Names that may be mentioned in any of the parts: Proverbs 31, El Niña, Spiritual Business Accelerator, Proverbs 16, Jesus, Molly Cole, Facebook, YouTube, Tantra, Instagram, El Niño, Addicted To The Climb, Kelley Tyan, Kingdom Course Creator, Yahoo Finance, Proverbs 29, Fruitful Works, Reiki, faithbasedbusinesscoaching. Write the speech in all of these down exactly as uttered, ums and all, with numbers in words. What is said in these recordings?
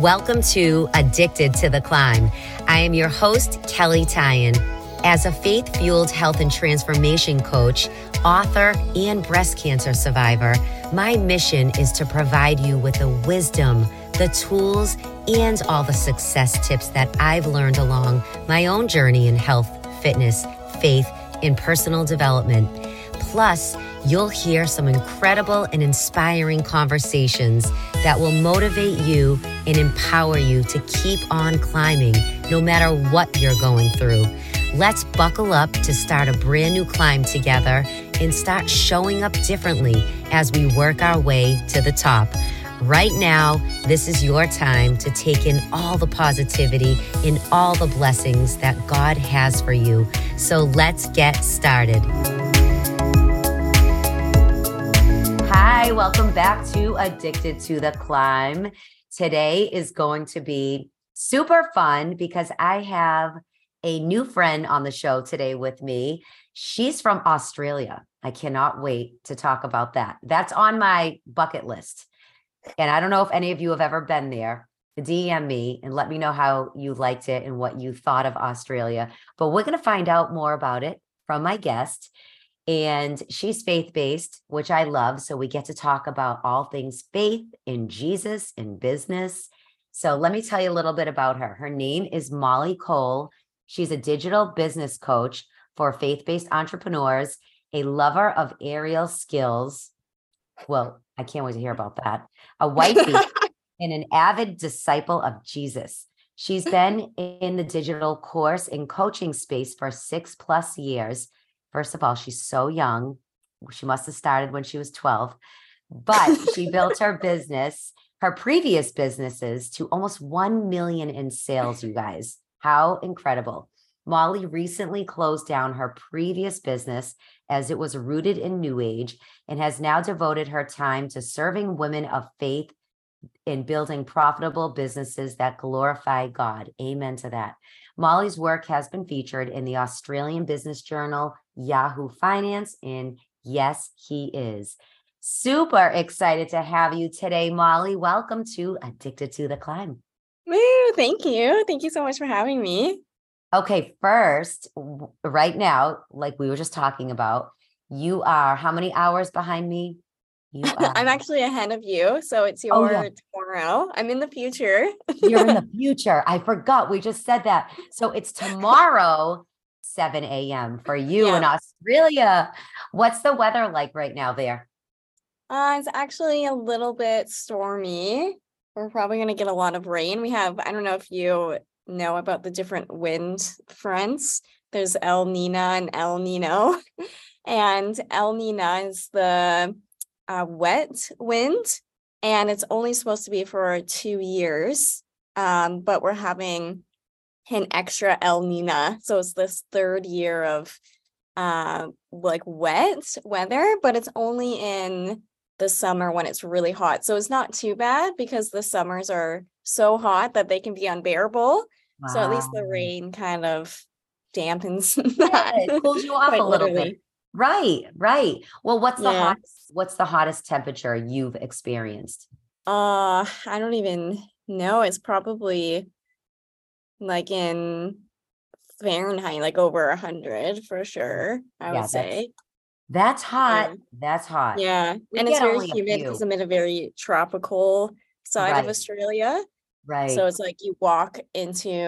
Welcome to Addicted to the Climb. I am your host, Kelley Tyan. As a faith-fueled health and transformation coach, author, and breast cancer survivor, my mission is to provide you with the wisdom, the tools, and all the success tips that I've learned along my own journey in health, fitness, faith, and personal development. Plus, you'll hear some incredible and inspiring conversations that will motivate you and empower you to keep on climbing no matter what you're going through. Let's buckle up to start a brand new climb together and start showing up differently as we work our way to the top. Right now, this is your time to take in all the positivity and all the blessings that God has for you. So let's get started. Hi, welcome back to Addicted to the Climb. Today is going to be super fun because I have a new friend on the show today with me. She's from Australia. I cannot wait to talk about that. That's on my bucket list. And I don't know if any of you have ever been there. D M me and let me know how you liked it and what you thought of Australia. But we're going to find out more about it from my guest. And she's faith-based, which I love. So we get to talk about all things faith in Jesus and business. So let me tell you a little bit about her. Her name is Molly Cole. She's a digital business coach for faith-based entrepreneurs, a lover of aerial skills. Well, I can't wait to hear about that. A wifey and an avid disciple of Jesus. She's been in the digital course and coaching space for six plus years. First of all, she's so young. She must have started when she was twelve, but she built her business, her previous businesses, to almost one million in sales, you guys. How incredible. Molly recently closed down her previous business as it was rooted in New Age and has now devoted her time to serving women of faith in building profitable businesses that glorify God. Amen to that. Molly's work has been featured in the Australian Business Journal, Yahoo Finance, and Yes, He Is. Super excited to have you today, Molly. Welcome to Addicted to the Climb. Woo, thank you. Thank you so much for having me. Okay, first, right now, like we were just talking about, you are how many hours behind me? You are... I'm actually ahead of you, so it's your oh, yeah. tomorrow. I'm in the future. You're in the future. I forgot. We just said that. So it's tomorrow, seven a.m. for you yeah. in Australia. What's the weather like right now there? Uh, it's actually a little bit stormy. We're probably going to get a lot of rain. We have, I don't know if you know about the different wind fronts. There's El Niña and El Niño. And El Niña is the uh, wet wind, and it's only supposed to be for two years. Um, but we're having an extra El Niña. So it's this third year of uh, like wet weather, but it's only in the summer when it's really hot. So it's not too bad because the summers are so hot that they can be unbearable. Wow. So at least the rain kind of dampens that. Yeah, it cools you off a little bit. Right, right. Well, what's yeah. the hottest, what's the hottest temperature you've experienced? Uh, I don't even know. It's probably like in Fahrenheit, like over one hundred for sure, I yeah, would say. That's hot. Yeah. That's hot. Yeah. We and it's very humid because I'm in a very tropical side right. of Australia. Right. So it's like you walk into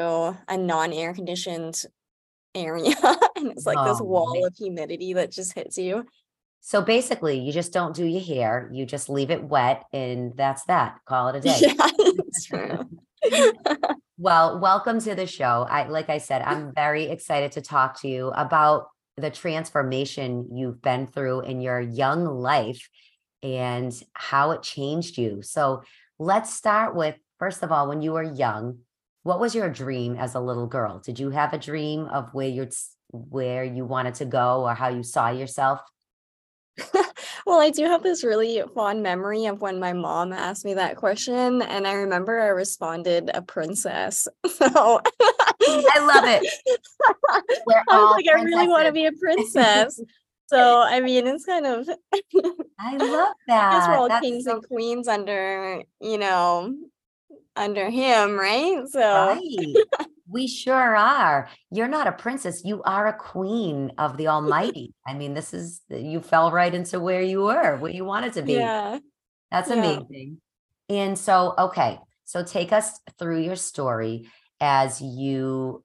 a non-air conditioned area and it's like oh, this wall right. of humidity that just hits you. So basically you just don't do your hair. You just leave it wet and that's that. Call it a day. Yeah, that's true. Well, welcome to the show. I, like I said, I'm very excited to talk to you about the transformation you've been through in your young life and how it changed you. So let's start with, first of all, when you were young, what was your dream as a little girl? Did you have a dream of where you're, where you wanted to go or how you saw yourself? Well, I do have this really fond memory of when my mom asked me that question. And I remember I responded, a princess. So I love it. We're I was like, princesses. I really want to be a princess. So, I mean, it's kind of. I love that. I guess we're all That's kings so- and queens under, you know, under him, right? So right. We sure are. You're not a princess. You are a queen of the Almighty. I mean, this is, you fell right into where you were, what you wanted to be. Yeah. That's yeah. amazing. And so, okay. So take us through your story as you,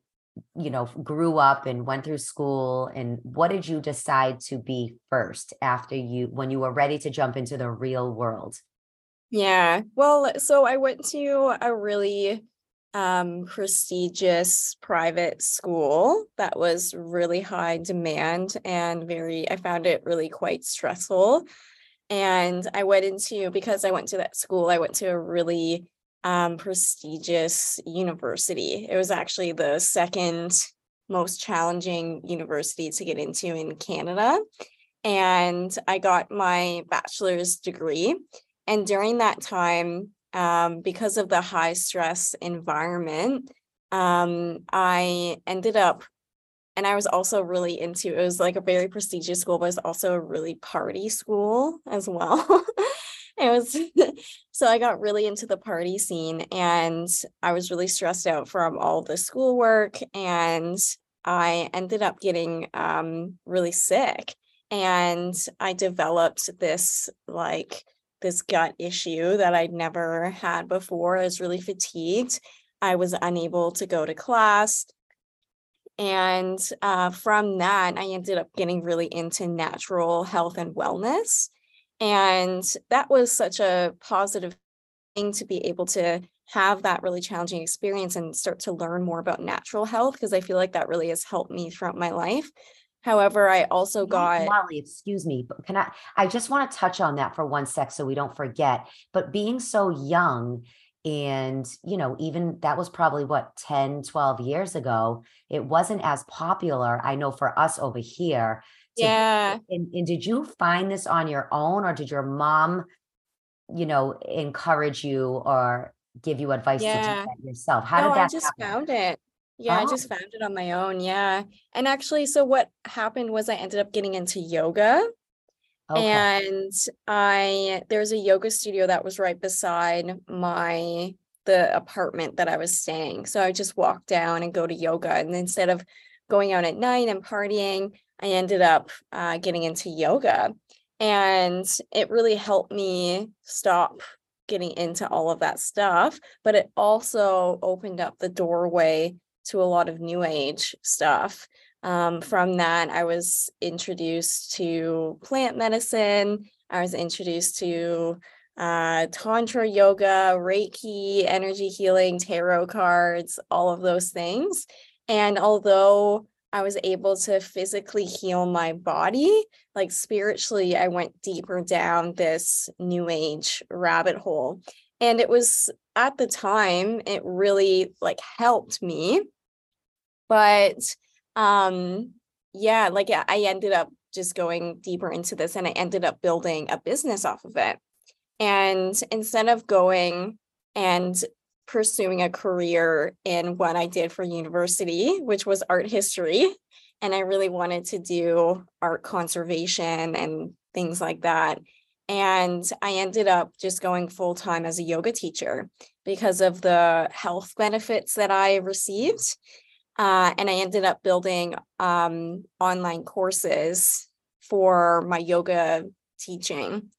you know, grew up and went through school. And what did you decide to be first after you, when you were ready to jump into the real world? Yeah. Well, so I went to a really um, prestigious private school that was really high demand and very, I found it really quite stressful. And I went into, because I went to that school, I went to a really um, prestigious university. It was actually the second most challenging university to get into in Canada. And I got my bachelor's degree. And during that time, um, because of the high stress environment, um, I ended up, and I was also really into, it was like a very prestigious school, but it was also a really party school as well. It was, so I got really into the party scene, and I was really stressed out from all the schoolwork, and I ended up getting um, really sick, and I developed this like, this gut issue that I'd never had before. I was really fatigued. I was unable to go to class. And uh, from that, I ended up getting really into natural health and wellness. And that was such a positive thing to be able to have that really challenging experience and start to learn more about natural health, because I feel like that really has helped me throughout my life. However, I also got... Molly, excuse me, but can I, I just want to touch on that for one sec so we don't forget, but being so young and, you know, even that was probably what, ten, twelve years ago, it wasn't as popular. I know for us over here. To, yeah. And, and did you find this on your own, or did your mom, you know, encourage you or give you advice yeah. to do that yourself? How no, did that I just happen? Found it. Yeah, oh. I just found it on my own. Yeah. And actually, so what happened was I ended up getting into yoga. Okay. And I, there was a yoga studio that was right beside my, the apartment that I was staying. So I just walked down and go to yoga. And instead of going out at night and partying, I ended up uh, getting into yoga. And it really helped me stop getting into all of that stuff. But it also opened up the doorway to a lot of new age stuff. Um, from that, I was introduced to plant medicine. I was introduced to uh, Tantra yoga, Reiki, energy healing, tarot cards, all of those things. And although I was able to physically heal my body, like spiritually, I went deeper down this new age rabbit hole. And it was, at the time, it really like helped me. But um, yeah, like I ended up just going deeper into this, and I ended up building a business off of it. And instead of going and pursuing a career in what I did for university, which was art history, and I really wanted to do art conservation and things like that. And I ended up just going full-time as a yoga teacher because of the health benefits that I received. Uh, and I ended up building um, online courses for my yoga teaching.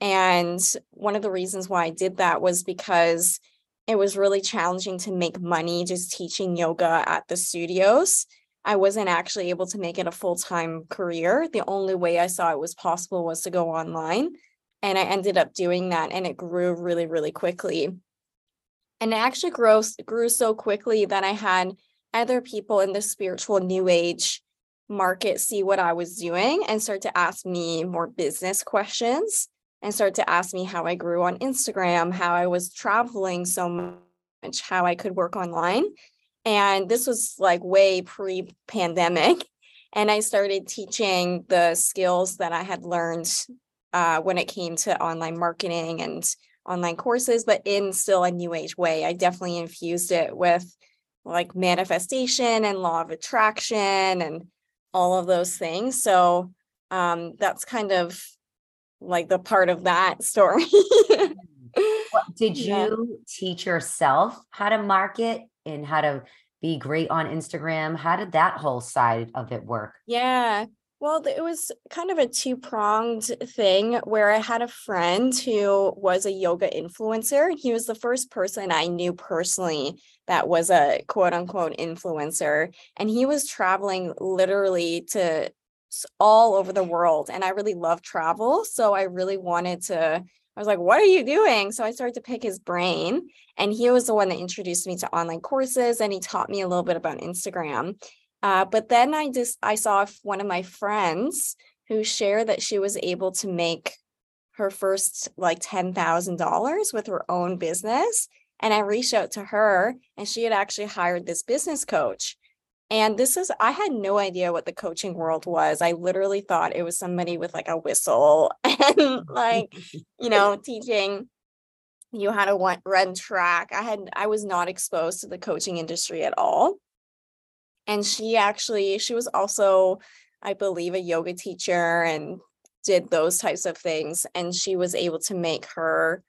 And one of the reasons why I did that was because it was really challenging to make money just teaching yoga at the studios. I wasn't actually able to make it a full-time career. The only way I saw it was possible was to go online. And I ended up doing that, and it grew really, really quickly. And it actually grew, grew so quickly that I had other people in the spiritual new age market see what I was doing and start to ask me more business questions, and start to ask me how I grew on Instagram, how I was traveling so much, how I could work online. And this was like way pre-pandemic. And I started teaching the skills that I had learned uh, when it came to online marketing and online courses, but in still a new age way. I definitely infused it with like manifestation and law of attraction and all of those things. So um, that's kind of like the part of that story. Did you yeah. teach yourself how to market and how to be great on Instagram? How did that whole side of it work? Yeah. Well, it was kind of a two-pronged thing where I had a friend who was a yoga influencer. He was the first person I knew personally that was a quote-unquote influencer. And he was traveling literally to all over the world. And I really love travel. So I really wanted to... I was like, what are you doing? So I started to pick his brain, and he was the one that introduced me to online courses, and he taught me a little bit about Instagram. Uh, but then I just, I saw one of my friends who shared that she was able to make her first like ten thousand dollars with her own business. And I reached out to her, and she had actually hired this business coach. And this is, I had no idea what the coaching world was. I literally thought it was somebody with like a whistle and like, you know, teaching you how to run track. I had, I was not exposed to the coaching industry at all. And she actually, she was also, I believe, a yoga teacher and did those types of things. And she was able to make her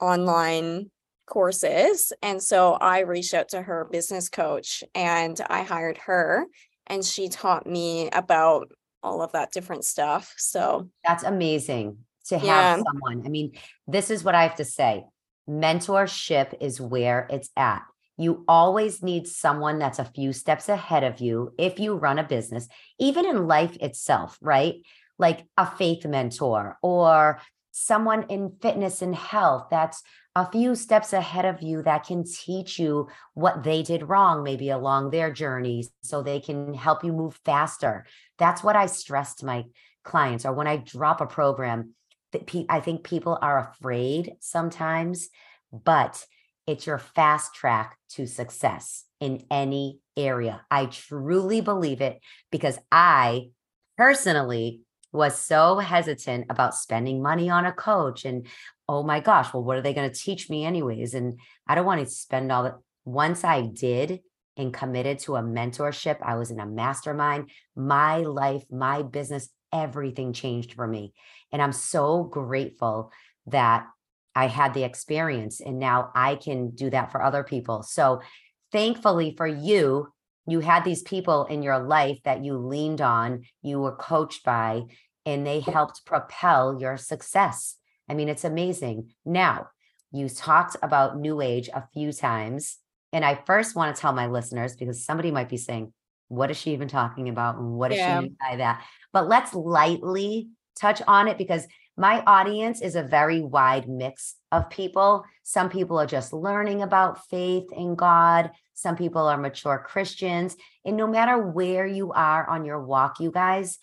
online courses. And so I reached out to her business coach, and I hired her, and she taught me about all of that different stuff. So that's amazing to have yeah. someone. I mean, this is what I have to say. Mentorship is where it's at. You always need someone that's a few steps ahead of you. If you run a business, even in life itself, right? Like a faith mentor or someone in fitness and health that's a few steps ahead of you that can teach you what they did wrong, maybe along their journey, so they can help you move faster. That's what I stress to my clients, or when I drop a program, that pe- I think people are afraid sometimes, but it's your fast track to success in any area. I truly believe it, because I personally was so hesitant about spending money on a coach, and oh my gosh, well, what are they going to teach me anyways? And I don't want to spend all that. Once I did and committed to a mentorship, I was in a mastermind, my life, my business, everything changed for me. And I'm so grateful that I had the experience, and now I can do that for other people. So thankfully for you, you had these people in your life that you leaned on, you were coached by, and they helped propel your success. I mean, it's amazing. Now, you talked about New Age a few times, and I first want to tell my listeners, because somebody might be saying, what is she even talking about? And what does yeah. she mean by that? But let's lightly touch on it, because my audience is a very wide mix of people. Some people are just learning about faith and God. Some people are mature Christians. And no matter where you are on your walk, you guys,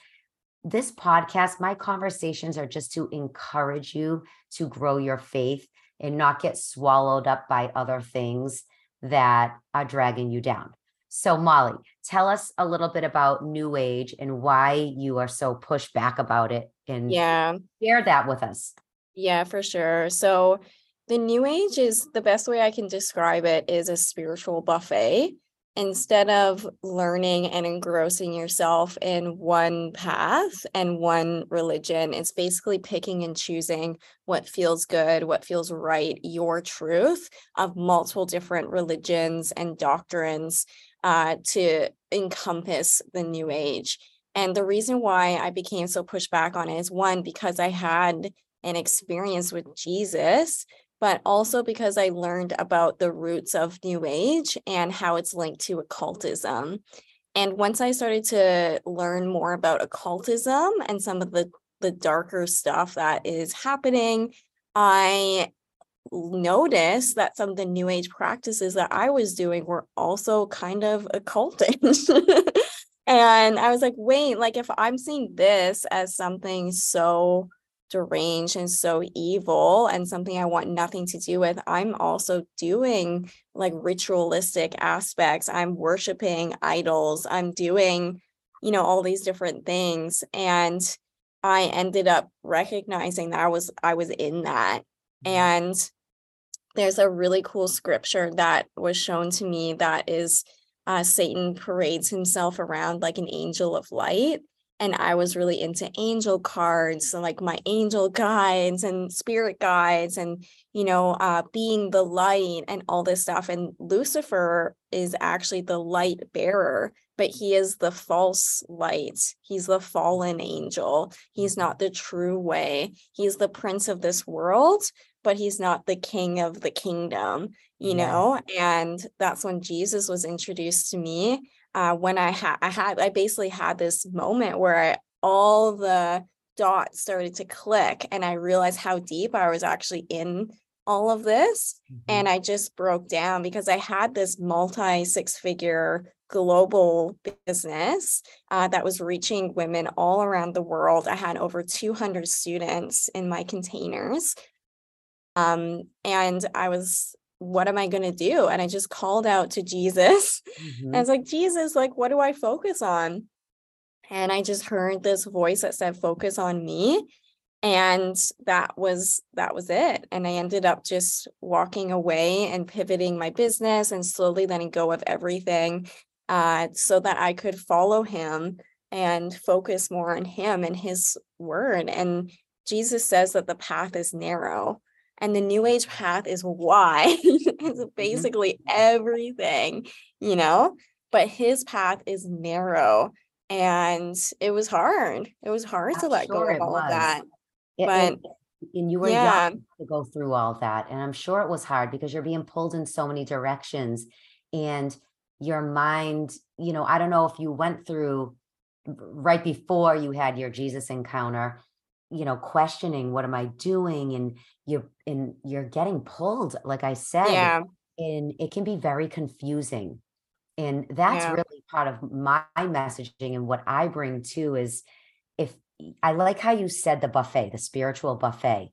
this podcast, my conversations are just to encourage you to grow your faith and not get swallowed up by other things that are dragging you down. So Molly, tell us a little bit about New Age and why you are so pushed back about it, and yeah. share that with us. Yeah, for sure. So the New Age is, the best way I can describe it is a spiritual buffet. Instead of learning and engrossing yourself in one path and one religion, it's basically picking and choosing what feels good, what feels right, your truth of multiple different religions and doctrines uh, to encompass the New Age. And the reason why I became so pushed back on it is, one, because I had an experience with Jesus, but also because I learned about the roots of New Age and how it's linked to occultism. And once I started to learn more about occultism and some of the, the darker stuff that is happening, I noticed that some of the New Age practices that I was doing were also kind of occultish. And I was like, wait, like if I'm seeing this as something so deranged and so evil and something I want nothing to do with, I'm also doing like ritualistic aspects. I'm worshiping idols. I'm doing, you know, all these different things. And I ended up recognizing that I was, I was in that. And there's a really cool scripture that was shown to me that is, uh, Satan parades himself around like an angel of light. And I was really into angel cards, and like my angel guides and spirit guides and, you know, uh, being the light and all this stuff. And Lucifer is actually the light bearer, but he is the false light. He's the fallen angel. He's not the true way. He's the prince of this world, but he's not the king of the kingdom, you yeah. know? And that's when Jesus was introduced to me. Uh, when I had, I had, I basically had this moment where I, all the dots started to click, and I realized how deep I was actually in all of this. Mm-hmm. And I just broke down because I had this multi six figure global business uh, that was reaching women all around the world. I had over two hundred students in my containers. Um, and I was, what am I going to do? And I just called out to Jesus. Mm-hmm. I was like, Jesus, like, what do I focus on? And I just heard this voice that said, focus on me. And that was, that was it. And I ended up just walking away and pivoting my business and slowly letting go of everything uh, so that I could follow him and focus more on him and his word. And Jesus says that the path is narrow. And the new age path is wide. It's basically everything, you know, but his path is narrow. And it was hard. It was hard I'm to let sure go of all was. of that. It, but and, and you were yeah. young to go through all that. And I'm sure it was hard because you're being pulled in so many directions. And your mind, you know, I don't know if you went through right before you had your Jesus encounter, you know, questioning, what am I doing? And you're, and you're getting pulled, like I said, yeah. and it can be very confusing. And that's yeah. really part of my messaging and what I bring too is, if I like how you said the buffet, the spiritual buffet,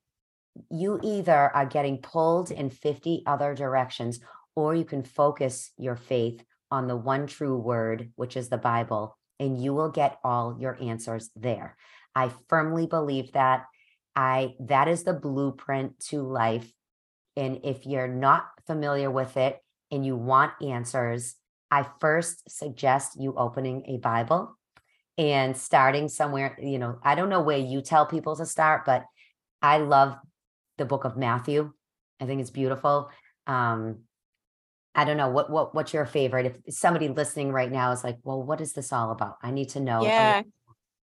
you either are getting pulled in fifty other directions, or you can focus your faith on the one true word, which is the Bible, and you will get all your answers there. I firmly believe that I that is the blueprint to life. And if you're not familiar with it and you want answers, I first suggest you opening a Bible and starting somewhere. You know, I don't know where you tell people to start, but I love the book of Matthew. I think it's beautiful. Um, I don't know what what what's your favorite? If somebody listening right now is like, well, what is this all about? I need to know. Yeah.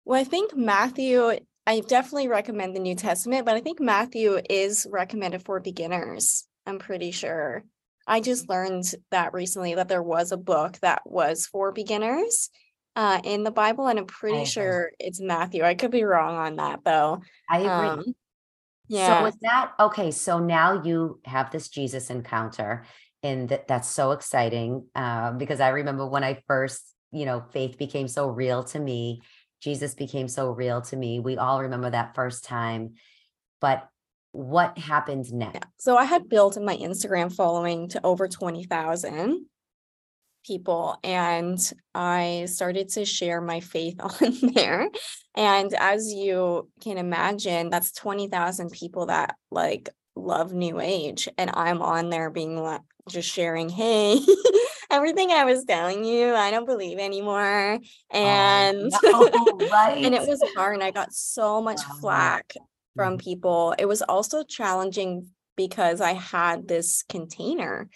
Well, I think Matthew, I definitely recommend the New Testament, but I think Matthew is recommended for beginners. I'm pretty sure. I just learned that recently, that there was a book that was for beginners uh, in the Bible. And I'm pretty I sure agree. It's Matthew. I could be wrong on that, though. I agree. Um, yeah. So with that, okay, so now you have this Jesus encounter, and th- that's so exciting uh, because I remember when I first, you know, faith became so real to me. Jesus became so real to me. We all remember that first time. But what happened next? Yeah. So I had built my Instagram following to over twenty thousand people, and I started to share my faith on there. And as you can imagine, that's twenty thousand people that like love New Age. And I'm on there being like, just sharing, hey, everything I was telling you, I don't believe anymore. And, oh, no, right. and it was hard. And I got so much oh, flack from people. It was also challenging because I had this container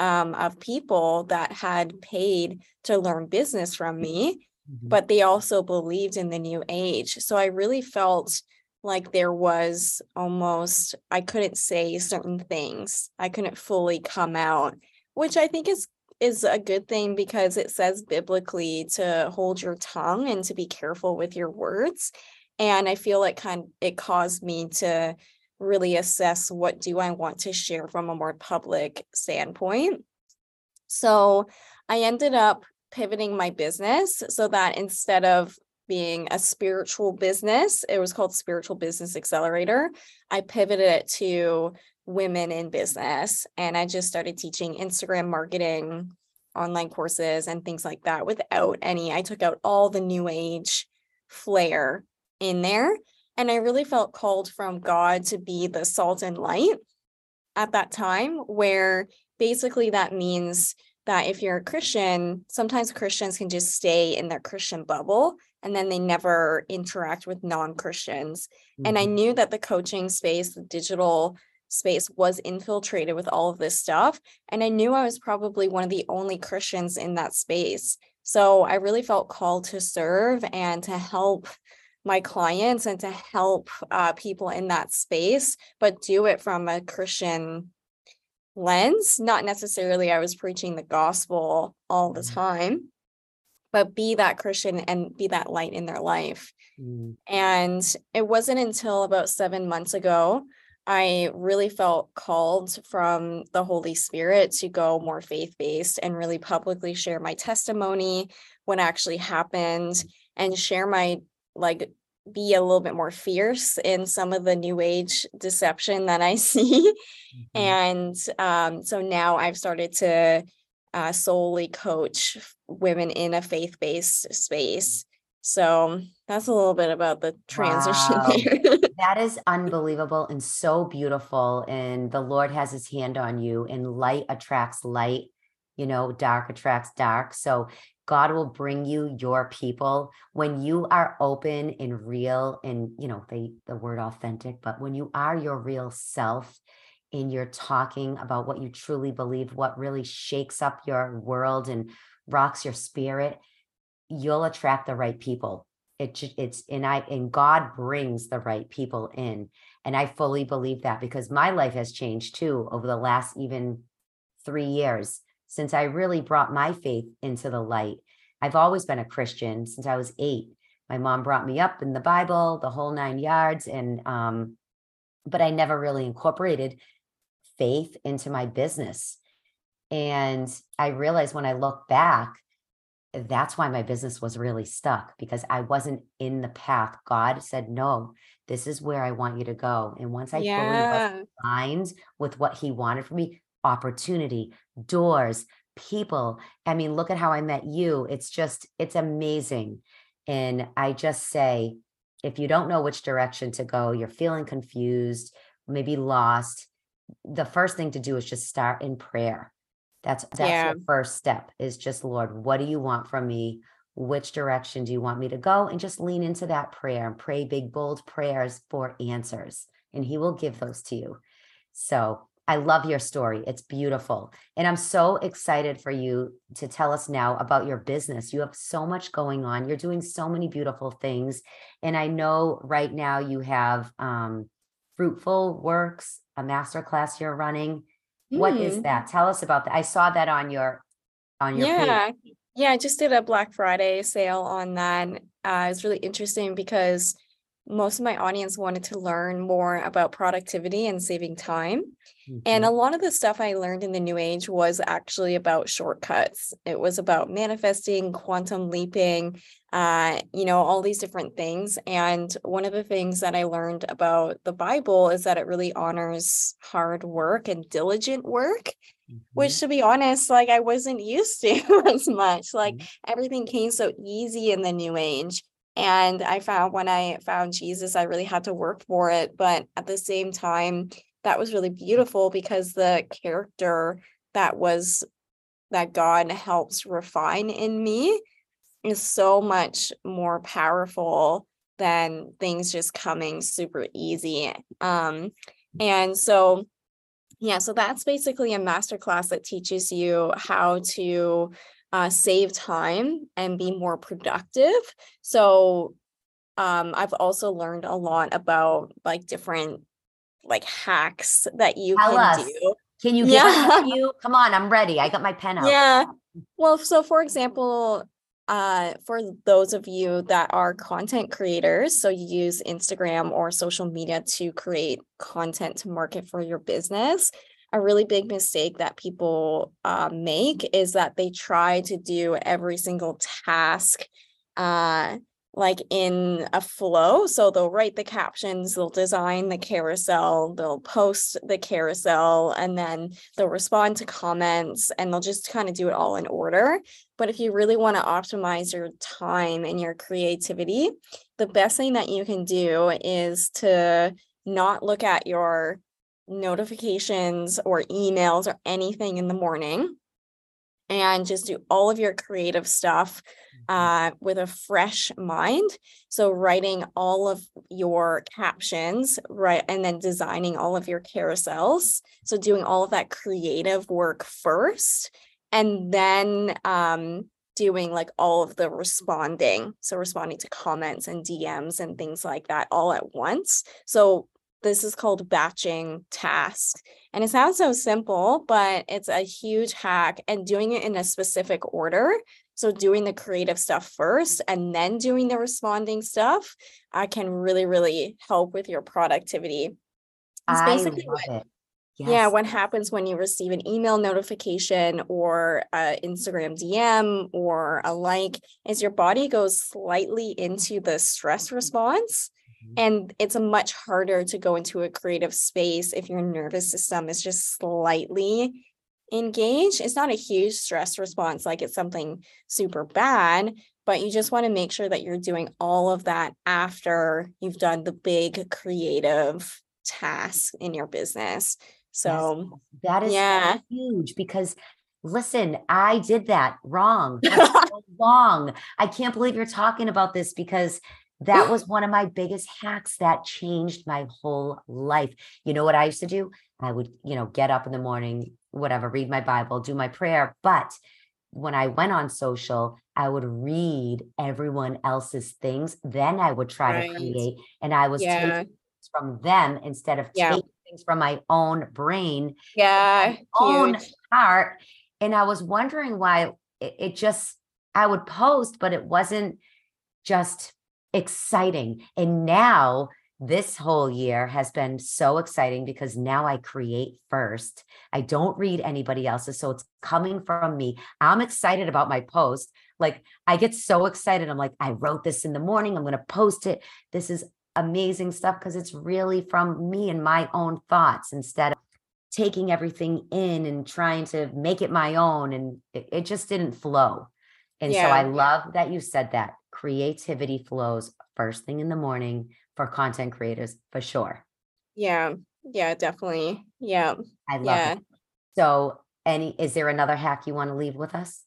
um, of people that had paid to learn business from me, mm-hmm. but they also believed in the new age. So I really felt like there was almost, I couldn't say certain things. I couldn't fully come out, which I think is is a good thing, because it says biblically to hold your tongue and to be careful with your words. And I feel like kind of, it caused me to really assess, what do I want to share from a more public standpoint? So I ended up pivoting my business so that instead of being a spiritual business, it was called Spiritual Business Accelerator. I pivoted it to women in business, and I just started teaching Instagram marketing, online courses, and things like that without any, I took out all the new age flair in there. And I really felt called from God to be the salt and light at that time, where basically that means that if you're a Christian, sometimes Christians can just stay in their Christian bubble and then they never interact with non-Christians. Mm-hmm. And I knew that the coaching space, the digital space was infiltrated with all of this stuff. And I knew I was probably one of the only Christians in that space. So I really felt called to serve and to help my clients and to help uh, people in that space, but do it from a Christian lens. Not necessarily I was preaching the gospel all the time, but be that Christian and be that light in their life. Mm. And it wasn't until about seven months ago, I really felt called from the Holy Spirit to go more faith-based and really publicly share my testimony, what actually happened, and share my, like, be a little bit more fierce in some of the new age deception that I see. Mm-hmm. And um, so now I've started to uh, solely coach women in a faith-based space. So that's a little bit about the transition. Wow. There. That is unbelievable and so beautiful. And the Lord has his hand on you, and light attracts light, you know, dark attracts dark. So God will bring you your people when you are open and real and, you know, the, the word authentic, but when you are your real self and you're talking about what you truly believe, what really shakes up your world and rocks your spirit, you'll attract the right people. It, it's, and I, and God brings the right people in. And I fully believe that because my life has changed too over the last even three years. Since I really brought my faith into the light. I've always been a Christian since I was eight. My mom brought me up in the Bible, the whole nine yards. And, um, but I never really incorporated faith into my business. And I realized when I look back, that's why my business was really stuck, because I wasn't in the path. God said, no, this is where I want you to go. And once I yeah. fully was aligned with what he wanted for me, opportunity, doors, people. I mean, look at how I met you. It's just, it's amazing. And I just say, if you don't know which direction to go, you're feeling confused, maybe lost, the first thing to do is just start in prayer. That's that's yeah. the first step is just, Lord, what do you want from me? Which direction do you want me to go? And just lean into that prayer and pray big, bold prayers for answers. And he will give those to you. So I love your story. It's beautiful. And I'm so excited for you to tell us now about your business. You have so much going on. You're doing so many beautiful things. And I know right now you have um, Fruitful Works, a masterclass you're running. Mm. What is that? Tell us about that. I saw that on your, on your yeah. page. Yeah, I just did a Black Friday sale on that. Uh, it's really interesting because most of my audience wanted to learn more about productivity and saving time. Mm-hmm. And a lot of the stuff I learned in the new age was actually about shortcuts. It was about manifesting, quantum leaping, uh, you know, all these different things. And one of the things that I learned about the Bible is that it really honors hard work and diligent work. Which, to be honest, like I wasn't used to as much. Like everything came so easy in the new age. And I found when I found Jesus, I really had to work for it. But at the same time, that was really beautiful because the character that was that God helps refine in me is so much more powerful than things just coming super easy. Um, and so, yeah, so that's basically a masterclass that teaches you how to Uh, save time and be more productive. So um, I've also learned a lot about like different like hacks that you Tell can us. do. Can you give yeah. me you? Come on, I'm ready. I got my pen out. Yeah. Well, so for example, uh, for those of you that are content creators, so you use Instagram or social media to create content to market for your business. A really big mistake that people uh, make is that they try to do every single task uh, like in a flow. So they'll write the captions, they'll design the carousel, they'll post the carousel, and then they'll respond to comments, and they'll just kind of do it all in order. But if you really want to optimize your time and your creativity, the best thing that you can do is to not look at your notifications or emails or anything in the morning, and just do all of your creative stuff uh, with a fresh mind. So writing all of your captions, right, and then designing all of your carousels. So doing all of that creative work first, and then um, doing like all of the responding. So responding to comments and D Ms and things like that all at once. So this is called batching tasks. And it sounds so simple, but it's a huge hack, and doing it in a specific order. So doing the creative stuff first and then doing the responding stuff uh, can really, really help with your productivity. It's basically what, yes. yeah, what happens when you receive an email notification or an Instagram D M or a like is your body goes slightly into the stress response. And it's a much harder to go into a creative space if your nervous system is just slightly engaged. It's not a huge stress response, like it's something super bad, but you just want to make sure that you're doing all of that after you've done the big creative task in your business. So yes, that is yeah. huge, because listen, I did that wrong for so long. I can't believe you're talking about this, because that was one of my biggest hacks that changed my whole life. You know what I used to do? I would, you know, get up in the morning, whatever, read my Bible, do my prayer. But when I went on social, I would read everyone else's things. Then I would try right. to create, and I was yeah. taking things from them instead of yeah. taking things from my own brain, yeah, own heart. And I was wondering why it, it just, I would post, but it wasn't just exciting. And now this whole year has been so exciting, because now I create first. I don't read anybody else's. So it's coming from me. I'm excited about my post. Like I get so excited. I'm like, I wrote this in the morning. I'm going to post it. This is amazing stuff, because it's really from me and my own thoughts, instead of taking everything in and trying to make it my own. And it, it just didn't flow. And yeah. so I love that you said that. Creativity flows first thing in the morning for content creators, for sure. Yeah. Yeah, definitely. Yeah. I love yeah. it. So any, is there another hack you want to leave with us?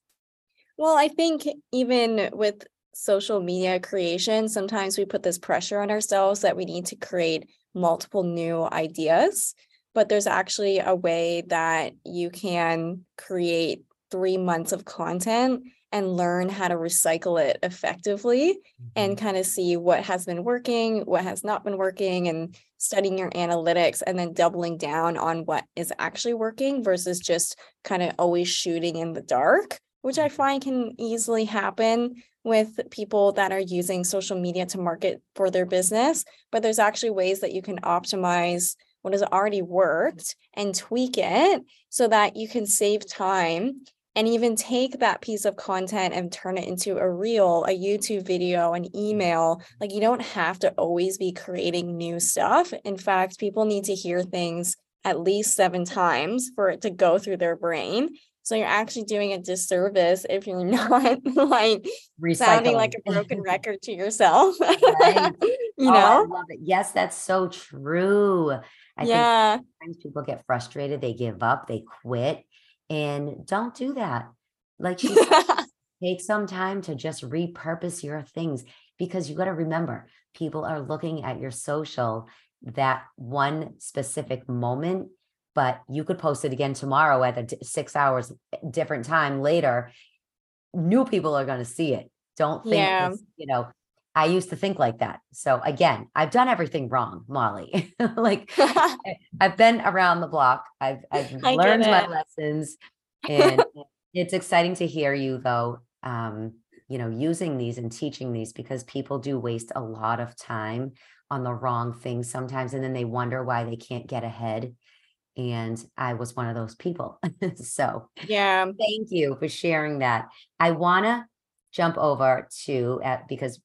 Well, I think even with social media creation, sometimes we put this pressure on ourselves that we need to create multiple new ideas, but there's actually a way that you can create three months of content and learn how to recycle it effectively, and kind of see what has been working, what has not been working, and studying your analytics and then doubling down on what is actually working versus just kind of always shooting in the dark, which I find can easily happen with people that are using social media to market for their business. But there's actually ways that you can optimize what has already worked and tweak it so that you can save time. And even take that piece of content and turn it into a reel, a YouTube video, an email. Like you don't have to always be creating new stuff. In fact, people need to hear things at least seven times for it to go through their brain. So you're actually doing a disservice if you're not like recycling. Sounding like a broken record to yourself. Right. You oh, know? I love it. Yes, that's so true. I yeah. think sometimes people get frustrated, they give up, they quit. And don't do that. Like she said, take some time to just repurpose your things, because you got to remember, people are looking at your social that one specific moment, but you could post it again tomorrow at a d- six hours different time later. New people are going to see it. Don't think, yeah. this, you know, I used to think like that. So again, I've done everything wrong, Molly. Like I've been around the block. I've I've learned my lessons, and it's exciting to hear you though, um, you know, using these and teaching these, because people do waste a lot of time on the wrong things sometimes. And then they wonder why they can't get ahead. And I was one of those people. So yeah, thank you for sharing that. I want to jump over to, uh, because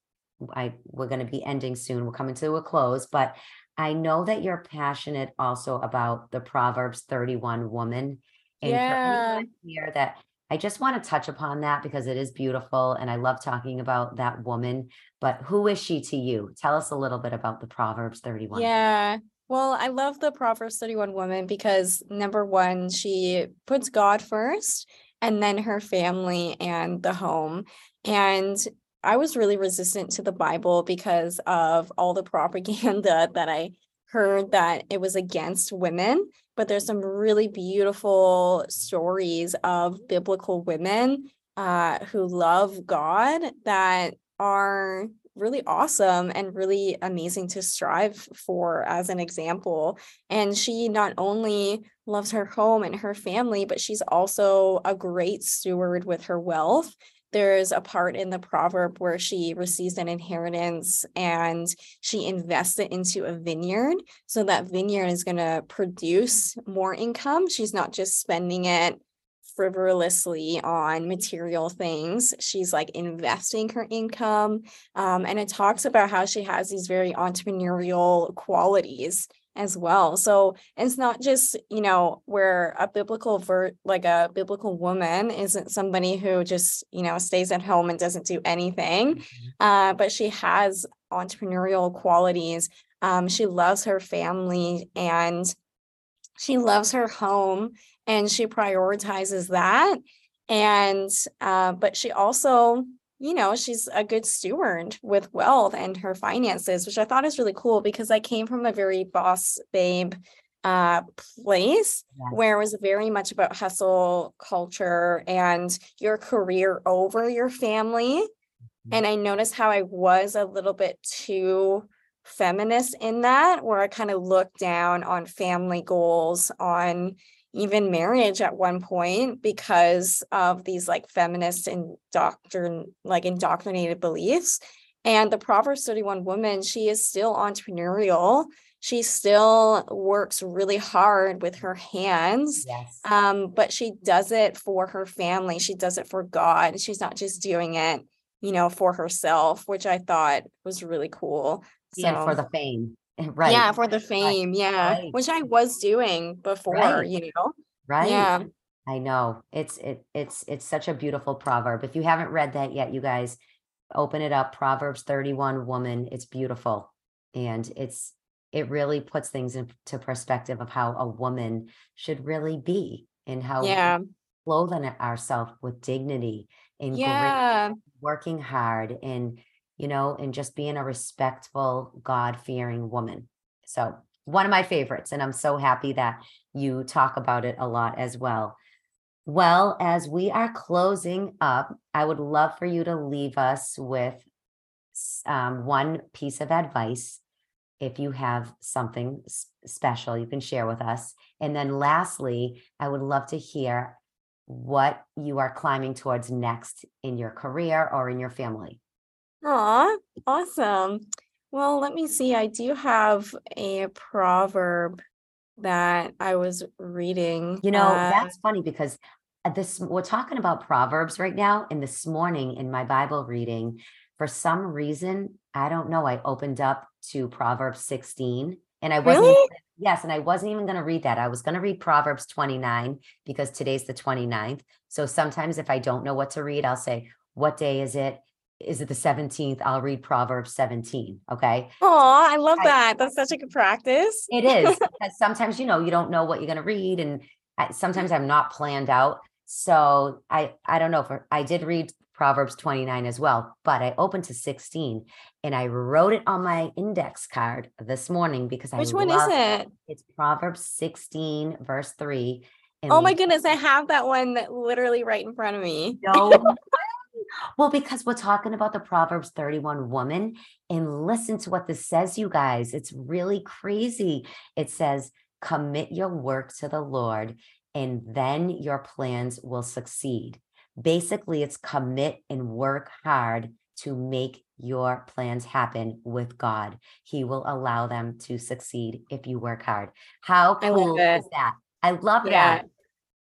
I we're going to be ending soon. We're coming to a close, but I know that you're passionate also about the Proverbs thirty-one woman. And yeah. for anyone here that I just want to touch upon that, because it is beautiful. And I love talking about that woman, but who is she to you? Tell us a little bit about the Proverbs thirty-one. Yeah. Well, I love the Proverbs thirty-one woman because number one, she puts God first. and then her family and the home. And I was really resistant to the Bible because of all the propaganda that I heard that it was against women, but there's some really beautiful stories of biblical women uh, who love God that are really awesome and really amazing to strive for as an example. And she not only loves her home and her family, but she's also a great steward with her wealth. There's a part in the proverb where she receives an inheritance and she invests it into a vineyard. So that vineyard is going to produce more income. She's not just spending it frivolously on material things. She's like investing her income. Um, and it talks about how she has these very entrepreneurial qualities as well. So it's not just, you know, where a biblical vert, like a biblical woman isn't somebody who just, you know, stays at home and doesn't do anything, uh, but she has entrepreneurial qualities. Um, she loves her family and she loves her home and she prioritizes that. And, uh, but she also, you know, she's a good steward with wealth and her finances, which I thought is really cool because I came from a very boss babe uh, place yeah. where it was very much about hustle culture and your career over your family. Mm-hmm. And I noticed how I was a little bit too feminist in that, where I kind of looked down on family goals, on even marriage at one point, because of these like feminist indoctrin- like indoctrinated beliefs. And the Proverbs thirty-one woman, she is still entrepreneurial. She still works really hard with her hands, yes. um, but she does it for her family. She does it for God. She's not just doing it, you know, for herself, which I thought was really cool. So, and for the fame. Right. Yeah, for the fame. Right. Yeah. Right. Which I was doing before, right. you know. Right. Yeah. I know. It's it it's it's such a beautiful proverb. If you haven't read that yet, you guys, open it up. Proverbs thirty-one woman. It's beautiful. And it's it really puts things into perspective of how a woman should really be and how yeah. we clothe ourselves with dignity and yeah. grit, working hard and you know, and just being a respectful, God-fearing woman. So one of my favorites, and I'm so happy that you talk about it a lot as well. Well, as we are closing up, I would love for you to leave us with um, one piece of advice. If you have something special you can share with us. And then lastly, I would love to hear what you are climbing towards next in your career or in your family. Aw, awesome. Well, let me see. I do have a proverb that I was reading. You know, uh, that's funny because this we're talking about proverbs right now. And this morning in my Bible reading, for some reason, I don't know, I opened up to Proverbs sixteen. And I wasn't really? even, yes, and I wasn't even going to read that. I was going to read Proverbs twenty-nine because today's the twenty-ninth. So sometimes if I don't know what to read, I'll say, what day is it? Is it the seventeenth? I'll read Proverbs seventeen. Okay. Oh, I love that. That's such a good practice. It is. Because sometimes, you know, you don't know what you're going to read. And I, sometimes I'm not planned out. So I, I don't know if I did read Proverbs twenty-nine as well, but I opened to sixteen and I wrote it on my index card this morning because I Which one is it? It's Proverbs sixteen verse three. And oh my goodness. I have that one literally right in front of me. No. Well, because we're talking about the Proverbs thirty-one woman, and listen to what this says, you guys. It's really crazy. It says, commit your work to the Lord, and then your plans will succeed. Basically, it's commit and work hard to make your plans happen with God. He will allow them to succeed if you work hard. How cool is that? I love yeah. that.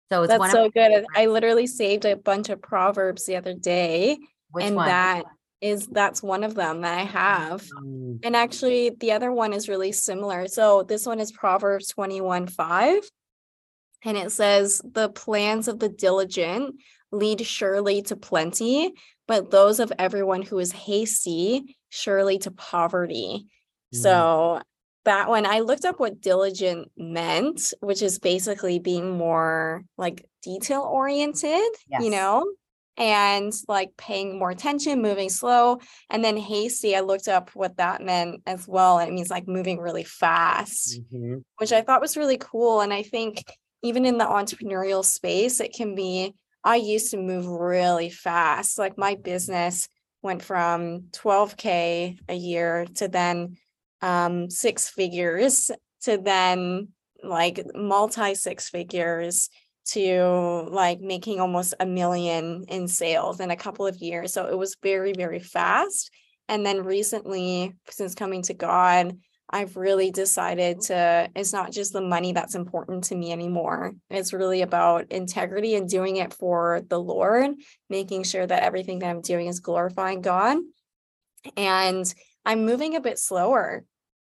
So it's That's one so good. I literally saved a bunch of proverbs the other day. Which and one? that is, that's one of them that I have. Mm. And actually the other one is really similar. So this one is Proverbs twenty-one five. And it says, the plans of the diligent lead surely to plenty, but those of everyone who is hasty, surely to poverty. Mm. So that one, I looked up what diligent meant, which is basically being more like detail oriented, yes. you know, and like paying more attention, moving slow. And then hasty, I looked up what that meant as well. And it means like moving really fast, mm-hmm. which I thought was really cool. And I think even in the entrepreneurial space, it can be, I used to move really fast. Like my business went from twelve K a year to then um, six figures to then like multi six figures to like making almost a million in sales in a couple of years. So it was very, very fast. And then recently, since coming to God, I've really decided to, it's not just the money that's important to me anymore. It's really about integrity and doing it for the Lord, making sure that everything that I'm doing is glorifying God. And I'm moving a bit slower,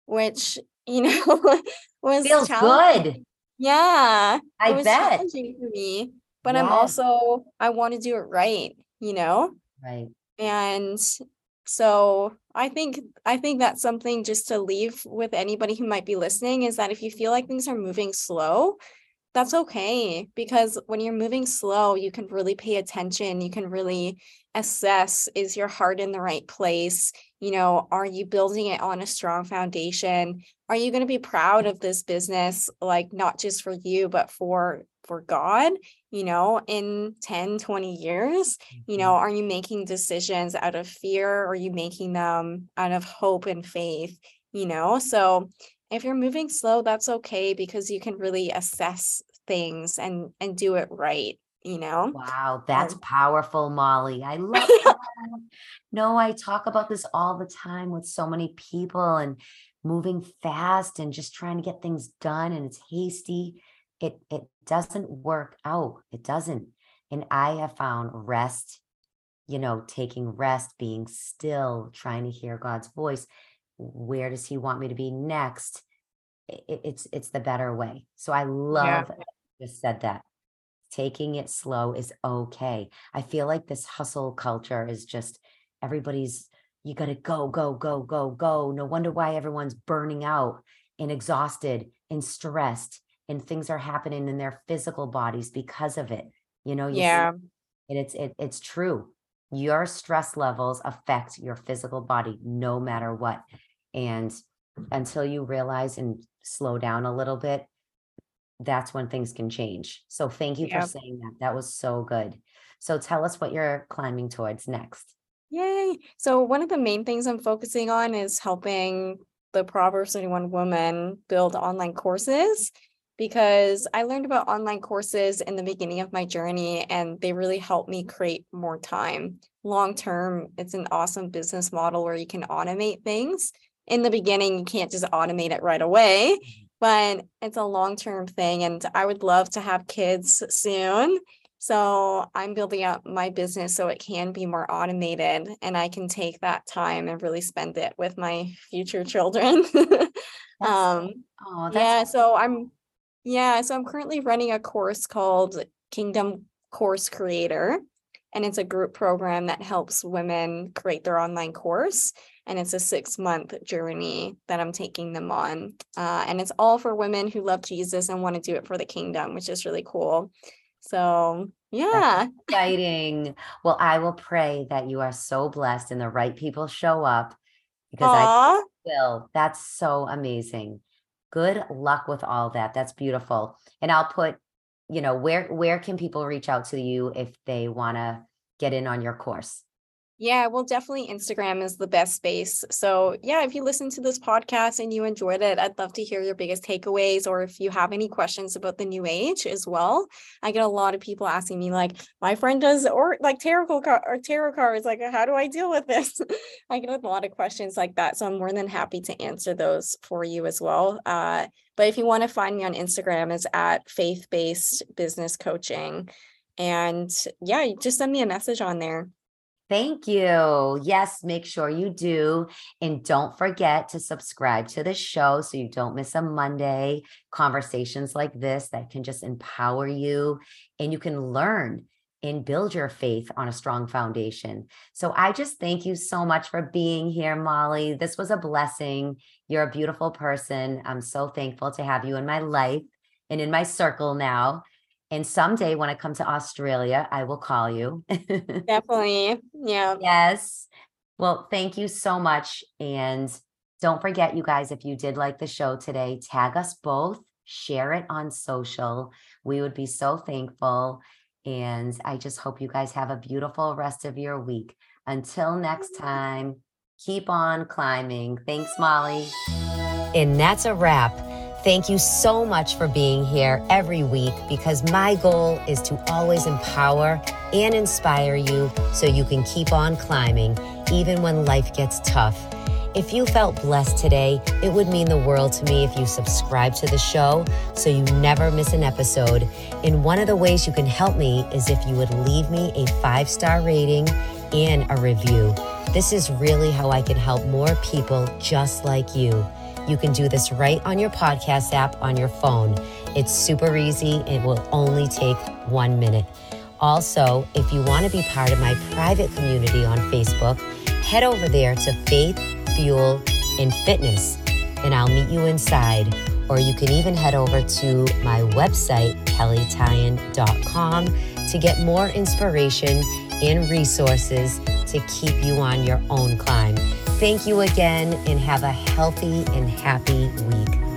which, you know, was feels good. Yeah. I it was bet. Challenging for me, but yeah. I'm also, I want to do it right, you know? Right. And so I think I think that's something just to leave with anybody who might be listening, is that if you feel like things are moving slow, that's okay. Because when you're moving slow, you can really pay attention. You can really assess, is your heart in the right place? You know, are you building it on a strong foundation? Are you going to be proud of this business? Like not just for you, but for for God, you know, in ten, twenty years, you know, are you making decisions out of fear? Or are you making them out of hope and faith? You know, so if you're moving slow, that's okay, because you can really assess things and, and do it right. You know? Wow. That's um, powerful, Molly. I love that. No, I talk about this all the time with so many people, and moving fast and just trying to get things done. And it's hasty. It it doesn't work out. It doesn't. And I have found rest, you know, taking rest, being still, trying to hear God's voice. Where does he want me to be next? It, it's, it's the better way. So I love yeah. that you just said that. Taking it slow is okay. I feel like this hustle culture is just, everybody's, you got to go, go, go, go, go. No wonder why everyone's burning out and exhausted and stressed, and things are happening in their physical bodies because of it. You know, you yeah, and it's, it, it's true. Your stress levels affect your physical body, no matter what. And until you realize and slow down a little bit, that's when things can change. So thank you yep. for saying that. That was so good. So tell us what you're climbing towards next. Yay. So one of the main things I'm focusing on is helping the Proverbs thirty-one woman build online courses, because I learned about online courses in the beginning of my journey, and they really helped me create more time. Long-term, it's an awesome business model where you can automate things. In the beginning, you can't just automate it right away, but it's a long-term thing. And I would love to have kids soon. So I'm building up my business so it can be more automated, and I can take that time and really spend it with my future children. um, oh, yeah. So I'm, yeah. So I'm currently running a course called Kingdom Course Creator, and it's a group program that helps women create their online course. And it's a six-month journey that I'm taking them on. Uh, and it's all for women who love Jesus and want to do it for the kingdom, which is really cool. So, yeah. That's exciting. Well, I will pray that you are so blessed and the right people show up, because Aww. I will. That's so amazing. Good luck with all that. That's beautiful. And I'll put, you know, where, where can people reach out to you if they want to get in on your course? Yeah, well, definitely Instagram is the best space. So yeah, if you listen to this podcast and you enjoyed it, I'd love to hear your biggest takeaways, or if you have any questions about the new age as well. I get a lot of people asking me, like, my friend does or like tarot car- or tarot cards, like, how do I deal with this? I get a lot of questions like that. So I'm more than happy to answer those for you as well. Uh, but if you want to find me on Instagram, it's at faith based business coaching. And yeah, you just send me a message on there. Thank you. Yes, make sure you do. And don't forget to subscribe to the show so you don't miss a Monday. Conversations like this that can just empower you, and you can learn and build your faith on a strong foundation. So I just thank you so much for being here, Molly. This was a blessing. You're a beautiful person. I'm so thankful to have you in my life and in my circle now. And someday when I come to Australia, I will call you. Definitely. Yeah. Yes. Well, thank you so much. And don't forget, you guys, if you did like the show today, tag us both, share it on social. We would be so thankful. And I just hope you guys have a beautiful rest of your week. Until next time, keep on climbing. Thanks, Molly. And that's a wrap. Thank you so much for being here every week, because my goal is to always empower and inspire you so you can keep on climbing, even when life gets tough. If you felt blessed today, it would mean the world to me if you subscribe to the show so you never miss an episode. And one of the ways you can help me is if you would leave me a five-star rating and a review. This is really how I can help more people just like you. You can do this right on your podcast app on your phone. It's super easy. It will only take one minute. Also, if you want to be part of my private community on Facebook, head over there to Faith, Fuel, and Fitness, and I'll meet you inside. Or you can even head over to my website, kelley tyan dot com, to get more inspiration and resources to keep you on your own climb. Thank you again, and have a healthy and happy week.